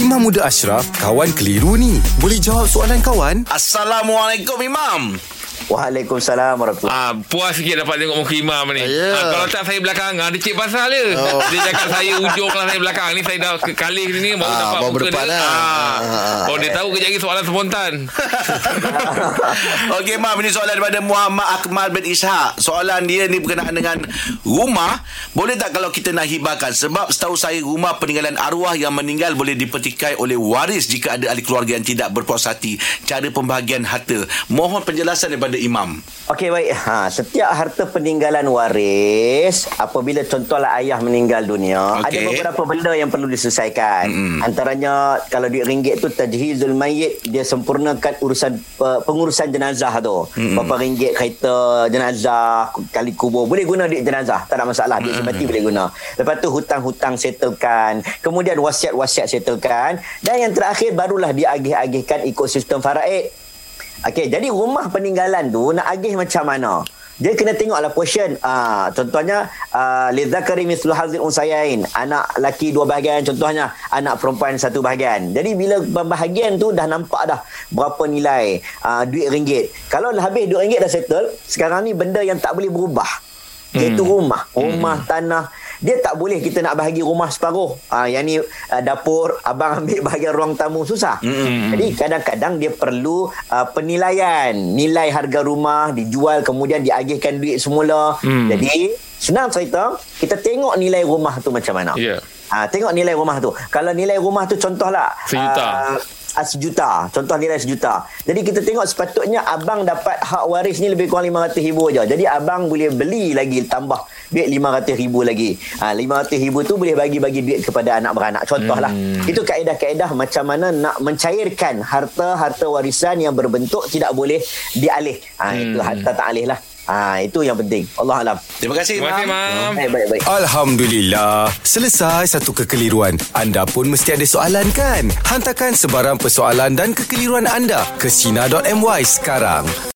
Imam Muda Ashraf, kawan keliru ni. Boleh jawab soalan kawan? Assalamualaikum, Imam. Waalaikumsalam warahmatullahi wabarakatuh. Puas sikit dapat tengok muka Imam ni. Yeah. Kalau tak saya belakang, dia cik pasal dia. Oh. Dia cakap saya ujung lah, saya belakang. Ni saya dah kali ni baru dapat muka depan dia. Oh, dia tahu kejap lagi soalan spontan. Okey, Mam. Ini soalan daripada Muhammad Akmal bin Ishaq. Soalan dia ni berkenaan dengan rumah. Boleh tak kalau kita nak hibahkan? Sebab setahu saya rumah peninggalan arwah yang meninggal boleh dipertikai oleh waris jika ada ahli keluarga yang tidak berpuas hati. Cara pembahagian harta. Mohon penjelasan daripada Imam. Okey, baik. Setiap harta peninggalan waris, apabila contohlah ayah meninggal dunia, ada beberapa benda yang perlu diselesaikan. Antaranya, kalau duit ringgit tu Tajhizul Mayit, dia sempurnakan urusan pengurusan jenazah tu. Berapa ringgit kereta jenazah, kali kubur, boleh guna duit jenazah, tak ada masalah. Duit semati boleh guna. Lepas tu hutang-hutang settlekan, kemudian wasiat-wasiat settlekan, dan yang terakhir barulah diagih-agihkan ikut sistem fara'id. Okey, jadi rumah peninggalan tu nak agih macam mana? Dia kena tengoklah portion. Contohnya, Liza Karim Islam, anak lelaki 2 bahagian, contohnya anak perempuan 1 bahagian. Jadi bila pembahagian tu dah nampak dah berapa nilai duit ringgit. Kalau habis duit ringgit dah settle, sekarang ni benda yang tak boleh berubah. Iaitu rumah, tanah. Dia tak boleh kita nak bahagi rumah separuh. Yang ni dapur, abang ambil bahagian ruang tamu, susah. Jadi kadang-kadang dia perlu penilaian. Nilai harga rumah dijual, kemudian diagihkan duit semula. Jadi senang cerita, kita tengok nilai rumah tu macam mana. Tengok nilai rumah tu. Kalau nilai rumah tu contohlah sejuta. Contoh nilai 1 juta. Jadi kita tengok sepatutnya abang dapat hak waris ni lebih kurang RM500,000 je. Jadi abang boleh beli lagi, tambah duit RM500,000 lagi. RM500,000 tu boleh bagi-bagi duit kepada anak beranak. Contohlah. Itu kaedah-kaedah macam mana nak mencairkan harta-harta warisan yang berbentuk tidak boleh dialih. Itu harta tak alih lah. Itu yang penting. Allah alam. Terima kasih, Imam. Baik. Alhamdulillah. Selesai satu kekeliruan. Anda pun mesti ada soalan, kan? Hantarkan sebarang persoalan dan kekeliruan anda ke Sina.my sekarang.